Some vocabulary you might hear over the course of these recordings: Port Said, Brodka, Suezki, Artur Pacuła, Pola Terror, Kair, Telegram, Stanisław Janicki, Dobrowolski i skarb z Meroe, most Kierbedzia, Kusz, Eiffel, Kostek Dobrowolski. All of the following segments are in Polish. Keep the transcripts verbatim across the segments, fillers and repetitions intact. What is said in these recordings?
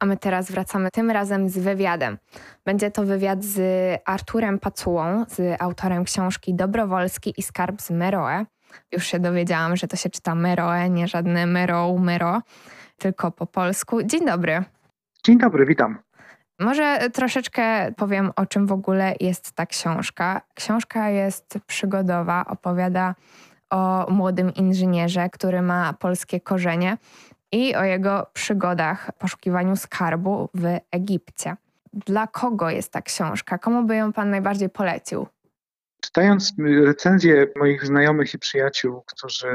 a my teraz wracamy tym razem z wywiadem. Będzie to wywiad z Arturem Pacułą, z autorem książki Dobrowolski i skarb z Meroe. Już się dowiedziałam, że to się czyta Meroe, nie żadne Meroe, Mero, tylko po polsku. Dzień dobry. Dzień dobry, witam. Może troszeczkę powiem, o czym w ogóle jest ta książka. Książka jest przygodowa, opowiada o młodym inżynierze, który ma polskie korzenie i o jego przygodach w poszukiwaniu skarbu w Egipcie. Dla kogo jest ta książka? Komu by ją pan najbardziej polecił? Czytając recenzje moich znajomych i przyjaciół, którzy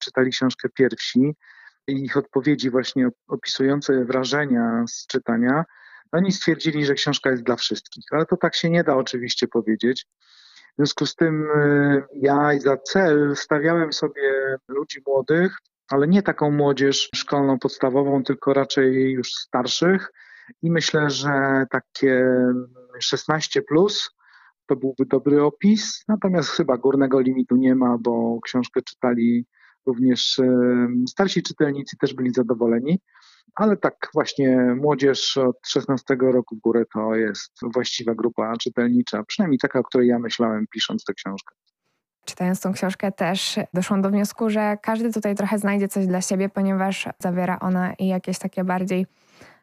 czytali książkę pierwsi i ich odpowiedzi właśnie opisujące wrażenia z czytania, oni stwierdzili, że książka jest dla wszystkich, ale to tak się nie da oczywiście powiedzieć. W związku z tym ja za cel stawiałem sobie ludzi młodych, ale nie taką młodzież szkolną, podstawową, tylko raczej już starszych. I myślę, że takie szesnaście plus to byłby dobry opis, natomiast chyba górnego limitu nie ma, bo książkę czytali również starsi czytelnicy, też byli zadowoleni. Ale tak właśnie młodzież od szesnastego roku w górę to jest właściwa grupa czytelnicza, przynajmniej taka, o której ja myślałem, pisząc tę książkę. Czytając tą książkę też doszłam do wniosku, że każdy tutaj trochę znajdzie coś dla siebie, ponieważ zawiera ona i jakieś takie bardziej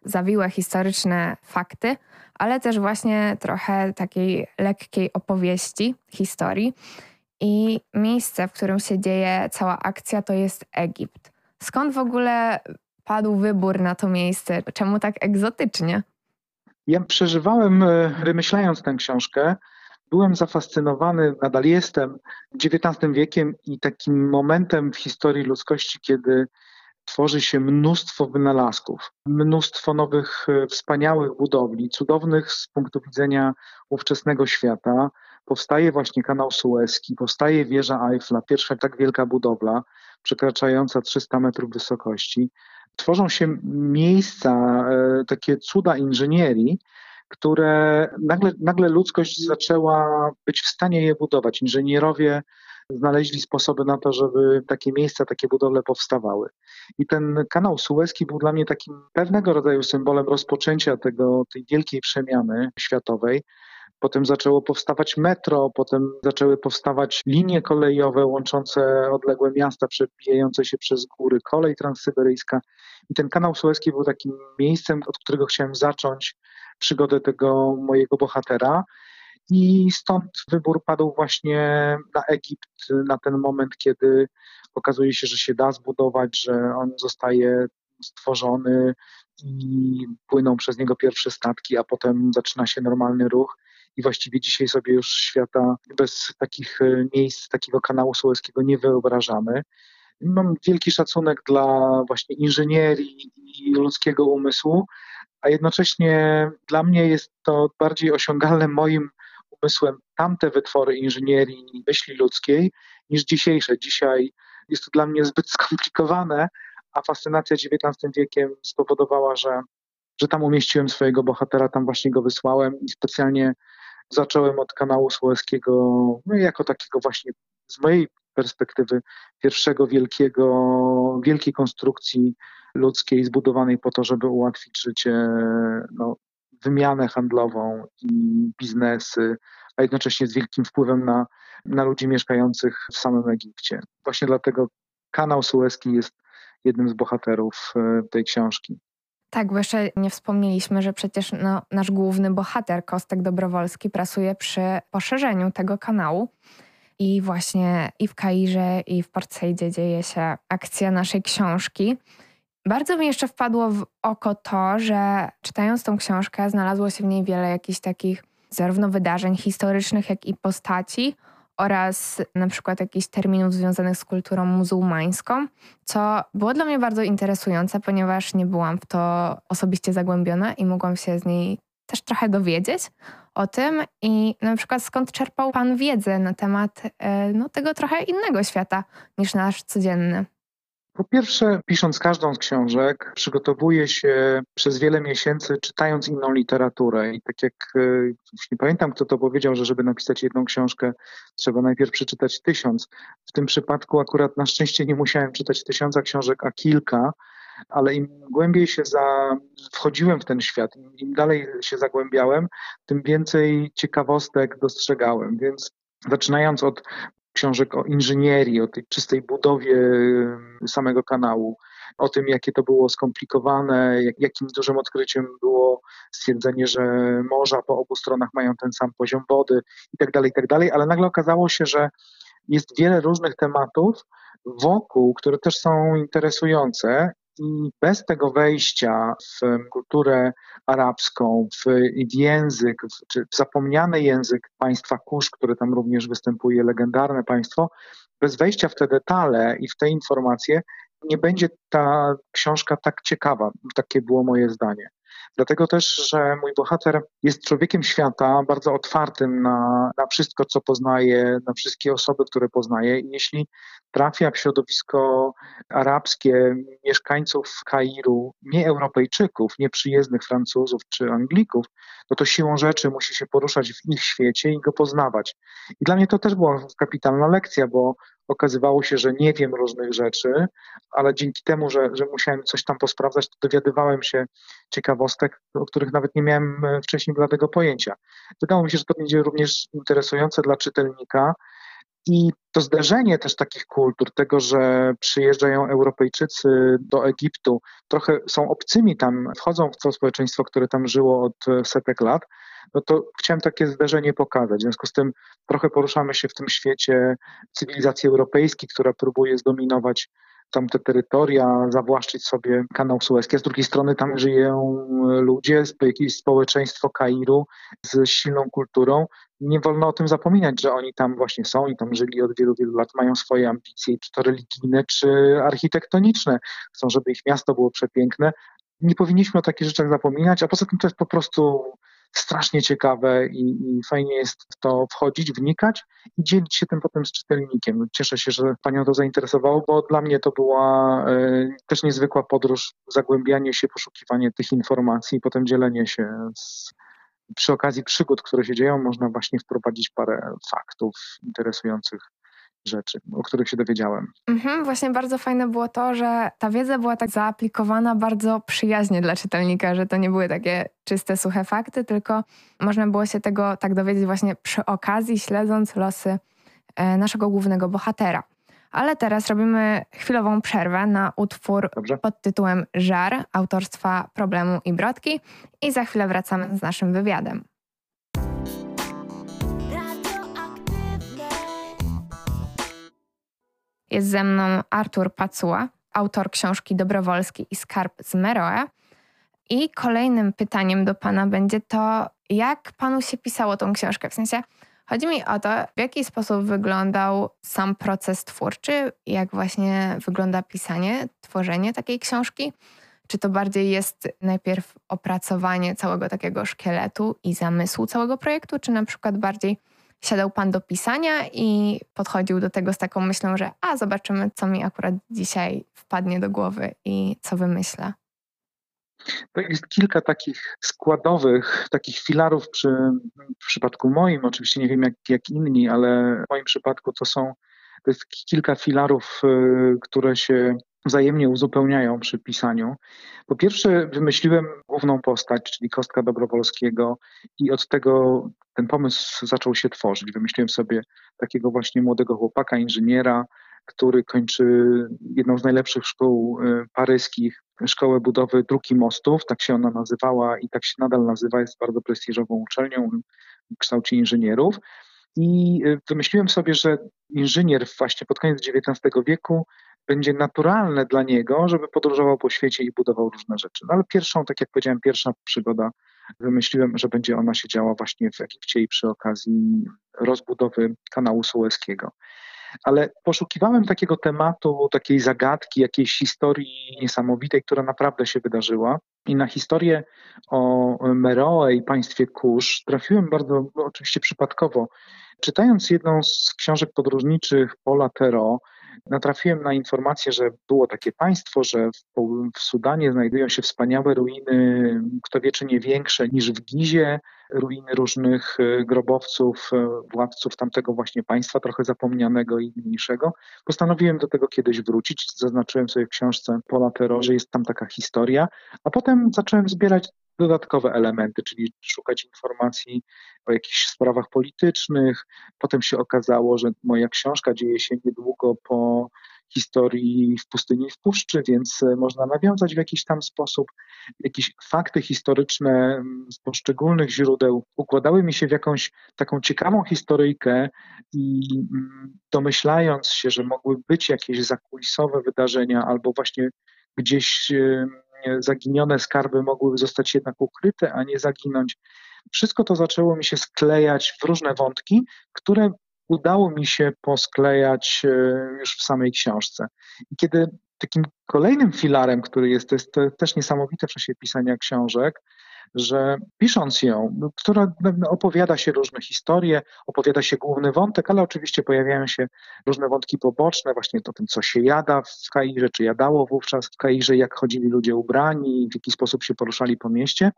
zawiłe historyczne fakty, ale też właśnie trochę takiej lekkiej opowieści, historii. I miejsce, w którym się dzieje cała akcja, to jest Egipt. Skąd w ogóle padł wybór na to miejsce? Czemu tak egzotycznie? Ja przeżywałem, wymyślając tę książkę, byłem zafascynowany, nadal jestem, dziewiętnastym wiekiem i takim momentem w historii ludzkości, kiedy tworzy się mnóstwo wynalazków, mnóstwo nowych, wspaniałych budowli, cudownych z punktu widzenia ówczesnego świata. Powstaje właśnie kanał Suezki, powstaje wieża Eiffla, pierwsza tak wielka budowla, przekraczająca trzysta metrów wysokości. Tworzą się miejsca, takie cuda inżynierii, które nagle, nagle ludzkość zaczęła być w stanie je budować. Inżynierowie znaleźli sposoby na to, żeby takie miejsca, takie budowle powstawały. I ten kanał Suezki był dla mnie takim pewnego rodzaju symbolem rozpoczęcia tego, tej wielkiej przemiany światowej. Potem zaczęło powstawać metro, potem zaczęły powstawać linie kolejowe łączące odległe miasta, przebijające się przez góry, kolej transsyberyjska. I ten kanał Suezki był takim miejscem, od którego chciałem zacząć przygodę tego mojego bohatera. I stąd wybór padł właśnie na Egipt, na ten moment, kiedy okazuje się, że się da zbudować, że on zostaje stworzony i płyną przez niego pierwsze statki, a potem zaczyna się normalny ruch. I właściwie dzisiaj sobie już świata bez takich miejsc, takiego kanału Suezkiego nie wyobrażamy. Mam wielki szacunek dla właśnie inżynierii i ludzkiego umysłu, a jednocześnie dla mnie jest to bardziej osiągalne moim umysłem tamte wytwory inżynierii i myśli ludzkiej niż dzisiejsze. Dzisiaj jest to dla mnie zbyt skomplikowane, a fascynacja dziewiętnastym wiekiem spowodowała, że, że tam umieściłem swojego bohatera, tam właśnie go wysłałem i specjalnie zacząłem od kanału Suezkiego, no jako takiego właśnie z mojej perspektywy pierwszego wielkiego, wielkiej konstrukcji ludzkiej zbudowanej po to, żeby ułatwić życie, no, wymianę handlową i biznesy, a jednocześnie z wielkim wpływem na, na ludzi mieszkających w samym Egipcie. Właśnie dlatego kanał Suezki jest jednym z bohaterów tej książki. Tak, bo jeszcze nie wspomnieliśmy, że przecież no, nasz główny bohater, Kostek Dobrowolski, pracuje przy poszerzeniu tego kanału. I właśnie i w Kairze, i w Port Saidzie dzieje się akcja naszej książki. Bardzo mi jeszcze wpadło w oko to, że czytając tą książkę znalazło się w niej wiele jakichś takich zarówno wydarzeń historycznych, jak i postaci oraz na przykład jakichś terminów związanych z kulturą muzułmańską, co było dla mnie bardzo interesujące, ponieważ nie byłam w to osobiście zagłębiona i mogłam się z niej też trochę dowiedzieć o tym. I na przykład skąd czerpał pan wiedzę na temat no, tego trochę innego świata niż nasz codzienny? Po pierwsze, pisząc każdą z książek, przygotowuję się przez wiele miesięcy, czytając inną literaturę. I tak jak, już nie pamiętam, kto to powiedział, że żeby napisać jedną książkę, trzeba najpierw przeczytać tysiąc. W tym przypadku akurat na szczęście nie musiałem czytać tysiąca książek, a kilka. ale im głębiej się za... wchodziłem w ten świat, im, im dalej się zagłębiałem, tym więcej ciekawostek dostrzegałem. Więc zaczynając od książek o inżynierii, o tej czystej budowie samego kanału, o tym, jakie to było skomplikowane, jak, jakim dużym odkryciem było stwierdzenie, że morza po obu stronach mają ten sam poziom wody i tak dalej, i tak dalej, ale nagle okazało się, że jest wiele różnych tematów wokół, które też są interesujące i bez tego wejścia w kulturę arabską, w, w język, w, czy w zapomniany język państwa Kusz, które tam również występuje, legendarne państwo, bez wejścia w te detale i w te informacje nie będzie ta książka tak ciekawa. Takie było moje zdanie. Dlatego też, że mój bohater jest człowiekiem świata, bardzo otwartym na, na wszystko, co poznaje, na wszystkie osoby, które poznaje. I jeśli trafia w środowisko arabskie mieszkańców Kairu, nie Europejczyków, nie przyjezdnych Francuzów czy Anglików, no to siłą rzeczy musi się poruszać w ich świecie i go poznawać. I dla mnie to też była kapitalna lekcja, bo okazywało się, że nie wiem różnych rzeczy, ale dzięki temu, że, że musiałem coś tam posprawdzać, to dowiadywałem się ciekawostek, o których nawet nie miałem wcześniej bladego pojęcia. Wydało mi się, że to będzie również interesujące dla czytelnika. I to zderzenie też takich kultur, tego, że przyjeżdżają Europejczycy do Egiptu, trochę są obcymi tam, wchodzą w to społeczeństwo, które tam żyło od setek lat, no to chciałem takie zderzenie pokazać. W związku z tym trochę poruszamy się w tym świecie cywilizacji europejskiej, która próbuje zdominować tamte terytoria, zawłaszczyć sobie kanał Suezki. Z drugiej strony tam żyją ludzie, jakieś społeczeństwo Kairu z silną kulturą. Nie wolno o tym zapominać, że oni tam właśnie są i tam żyli od wielu, wielu lat, mają swoje ambicje, czy to religijne, czy architektoniczne. Chcą, żeby ich miasto było przepiękne. Nie powinniśmy o takich rzeczach zapominać, a poza tym to jest po prostu strasznie ciekawe i, i fajnie jest w to wchodzić, wnikać i dzielić się tym potem z czytelnikiem. Cieszę się, że panią to zainteresowało, bo dla mnie to była y, też niezwykła podróż, zagłębianie się, poszukiwanie tych informacji i potem dzielenie się z, przy okazji przygód, które się dzieją, można właśnie wprowadzić parę faktów interesujących rzeczy, o których się dowiedziałem. Mhm, właśnie bardzo fajne było to, że ta wiedza była tak zaaplikowana bardzo przyjaźnie dla czytelnika, że to nie były takie czyste, suche fakty, tylko można było się tego tak dowiedzieć właśnie przy okazji, śledząc losy naszego głównego bohatera. Ale teraz robimy chwilową przerwę na utwór Dobrze. pod tytułem Żar autorstwa Problemu i Brodki i za chwilę wracamy z naszym wywiadem. Jest ze mną Artur Pacuła, autor książki Dobrowolski i skarb z Meroe. I kolejnym pytaniem do pana będzie to, jak panu się pisało tą książkę? W sensie chodzi mi o to, w jaki sposób wyglądał sam proces twórczy, jak właśnie wygląda pisanie, tworzenie takiej książki. Czy to bardziej jest najpierw opracowanie całego takiego szkieletu i zamysłu całego projektu, czy na przykład bardziej siadał pan do pisania i podchodził do tego z taką myślą, że a zobaczymy, co mi akurat dzisiaj wpadnie do głowy i co wymyślę. To jest kilka takich składowych, takich filarów przy, w przypadku moim, oczywiście nie wiem jak, jak inni, ale w moim przypadku to są to jest kilka filarów, które się wzajemnie uzupełniają przy pisaniu. Po pierwsze wymyśliłem główną postać, czyli Kostka Dobrowolskiego i od tego ten pomysł zaczął się tworzyć. Wymyśliłem sobie takiego właśnie młodego chłopaka, inżyniera, który kończy jedną z najlepszych szkół paryskich, Szkołę Budowy Dróg i Mostów, tak się ona nazywała i tak się nadal nazywa, jest bardzo prestiżową uczelnią, kształci inżynierów. I wymyśliłem sobie, że inżynier właśnie pod koniec dziewiętnastego wieku będzie naturalne dla niego, żeby podróżował po świecie i budował różne rzeczy. No ale pierwszą, tak jak powiedziałem, pierwsza przygoda, wymyśliłem, że będzie ona się działa właśnie w Egipcie i przy okazji rozbudowy kanału Suezkiego. Ale poszukiwałem takiego tematu, takiej zagadki, jakiejś historii niesamowitej, która naprawdę się wydarzyła. I na historię o Meroe i państwie Kusz trafiłem bardzo oczywiście przypadkowo. Czytając jedną z książek podróżniczych Pola Terror, natrafiłem na informację, że było takie państwo, że w, w Sudanie znajdują się wspaniałe ruiny, kto wie czy nie większe niż w Gizie, ruiny różnych grobowców, władców tamtego właśnie państwa, trochę zapomnianego i mniejszego. Postanowiłem do tego kiedyś wrócić, zaznaczyłem sobie w książce Pola Terror, że jest tam taka historia, a potem zacząłem zbierać dodatkowe elementy, czyli szukać informacji o jakichś sprawach politycznych. Potem się okazało, że moja książka dzieje się niedługo po historii w pustyni i w puszczy, więc można nawiązać w jakiś tam sposób. Jakieś fakty historyczne z poszczególnych źródeł układały mi się w jakąś taką ciekawą historyjkę i domyślając się, że mogły być jakieś zakulisowe wydarzenia albo właśnie gdzieś zaginione skarby mogły zostać jednak ukryte, a nie zaginąć. Wszystko to zaczęło mi się sklejać w różne wątki, które udało mi się posklejać już w samej książce. I kiedy takim kolejnym filarem, który jest, to jest też niesamowite w czasie pisania książek, że pisząc ją, która opowiada się różne historie, opowiada się główny wątek, ale oczywiście pojawiają się różne wątki poboczne, właśnie o tym, co się jada w Kairze, czy jadało wówczas w Kairze, jak chodzili ludzie ubrani, w jaki sposób się poruszali po mieście,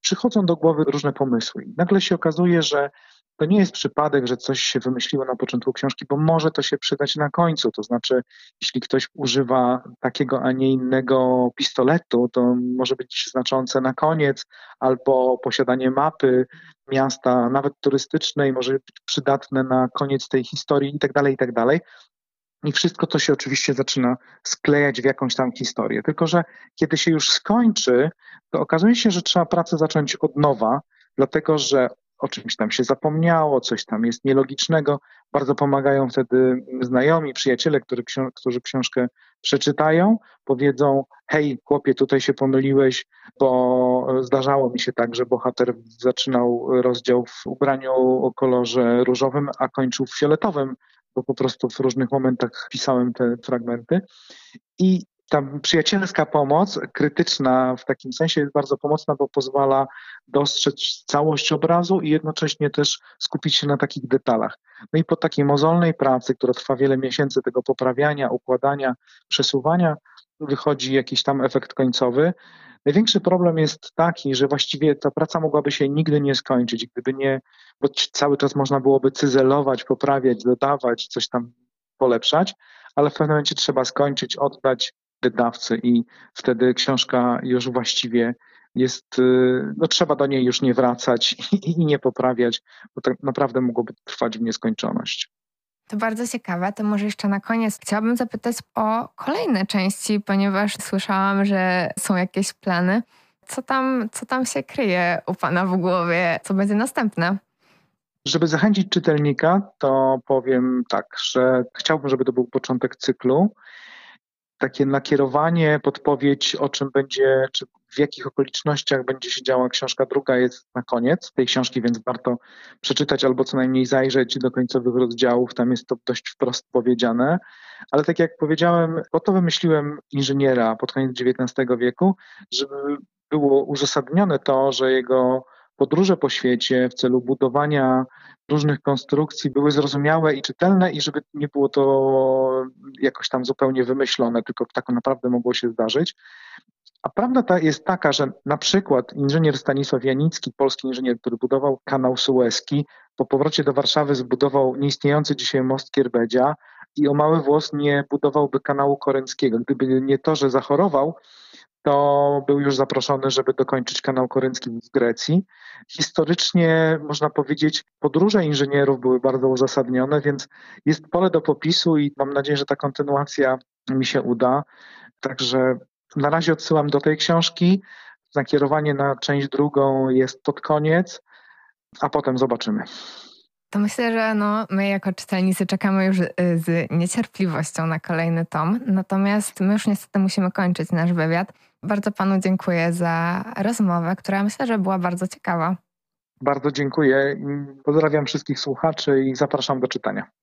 przychodzą do głowy różne pomysły. I nagle się okazuje, że to nie jest przypadek, że coś się wymyśliło na początku książki, bo może to się przydać na końcu. To znaczy, jeśli ktoś używa takiego, a nie innego pistoletu, to może być znaczące na koniec, albo posiadanie mapy miasta, nawet turystycznej, może być przydatne na koniec tej historii i tak dalej, i tak dalej. I wszystko to się oczywiście zaczyna sklejać w jakąś tam historię. Tylko że kiedy się już skończy, to okazuje się, że trzeba pracę zacząć od nowa, dlatego że o czymś tam się zapomniało, coś tam jest nielogicznego. Bardzo pomagają wtedy znajomi, przyjaciele, który, którzy książkę przeczytają, powiedzą: hej chłopie, tutaj się pomyliłeś, bo zdarzało mi się tak, że bohater zaczynał rozdział w ubraniu o kolorze różowym, a kończył w fioletowym, bo po prostu w różnych momentach pisałem te fragmenty. I ta przyjacielska pomoc, krytyczna w takim sensie, jest bardzo pomocna, bo pozwala dostrzec całość obrazu i jednocześnie też skupić się na takich detalach. No i po takiej mozolnej pracy, która trwa wiele miesięcy, tego poprawiania, układania, przesuwania, wychodzi jakiś tam efekt końcowy. Największy problem jest taki, że właściwie ta praca mogłaby się nigdy nie skończyć, gdyby nie, bo cały czas można byłoby cyzelować, poprawiać, dodawać, coś tam polepszać, ale w pewnym momencie trzeba skończyć, oddać wydawcy i wtedy książka już właściwie jest, no trzeba do niej już nie wracać i nie poprawiać, bo tak naprawdę mogłoby trwać w nieskończoność. To bardzo ciekawe, to może jeszcze na koniec chciałabym zapytać o kolejne części, ponieważ słyszałam, że są jakieś plany. Co tam, co tam się kryje u pana w głowie? Co będzie następne? Żeby zachęcić czytelnika, to powiem tak, że chciałbym, żeby to był początek cyklu. Takie nakierowanie, podpowiedź, o czym będzie, czy w jakich okolicznościach będzie się działa książka druga, jest na koniec tej książki, więc warto przeczytać albo co najmniej zajrzeć do końcowych rozdziałów. Tam jest to dość wprost powiedziane. Ale tak jak powiedziałem, po to wymyśliłem inżyniera pod koniec dziewiętnastego wieku, żeby było uzasadnione to, że jego podróże po świecie w celu budowania różnych konstrukcji były zrozumiałe i czytelne i żeby nie było to jakoś tam zupełnie wymyślone, tylko tak naprawdę mogło się zdarzyć. A prawda ta jest taka, że na przykład inżynier Stanisław Janicki, polski inżynier, który budował kanał Suezki, po powrocie do Warszawy zbudował nieistniejący dzisiaj most Kierbedzia i o mały włos nie budowałby kanału Korynckiego. Gdyby nie to, że zachorował, to był już zaproszony, żeby dokończyć kanał Koryncki w Grecji. Historycznie, można powiedzieć, podróże inżynierów były bardzo uzasadnione, więc jest pole do popisu i mam nadzieję, że ta kontynuacja mi się uda. Także na razie odsyłam do tej książki. Nakierowanie na część drugą jest pod koniec, a potem zobaczymy. To myślę, że no, my jako czytelnicy czekamy już z niecierpliwością na kolejny tom. Natomiast my już niestety musimy kończyć nasz wywiad. Bardzo panu dziękuję za rozmowę, która myślę, że była bardzo ciekawa. Bardzo dziękuję. Pozdrawiam wszystkich słuchaczy i zapraszam do czytania.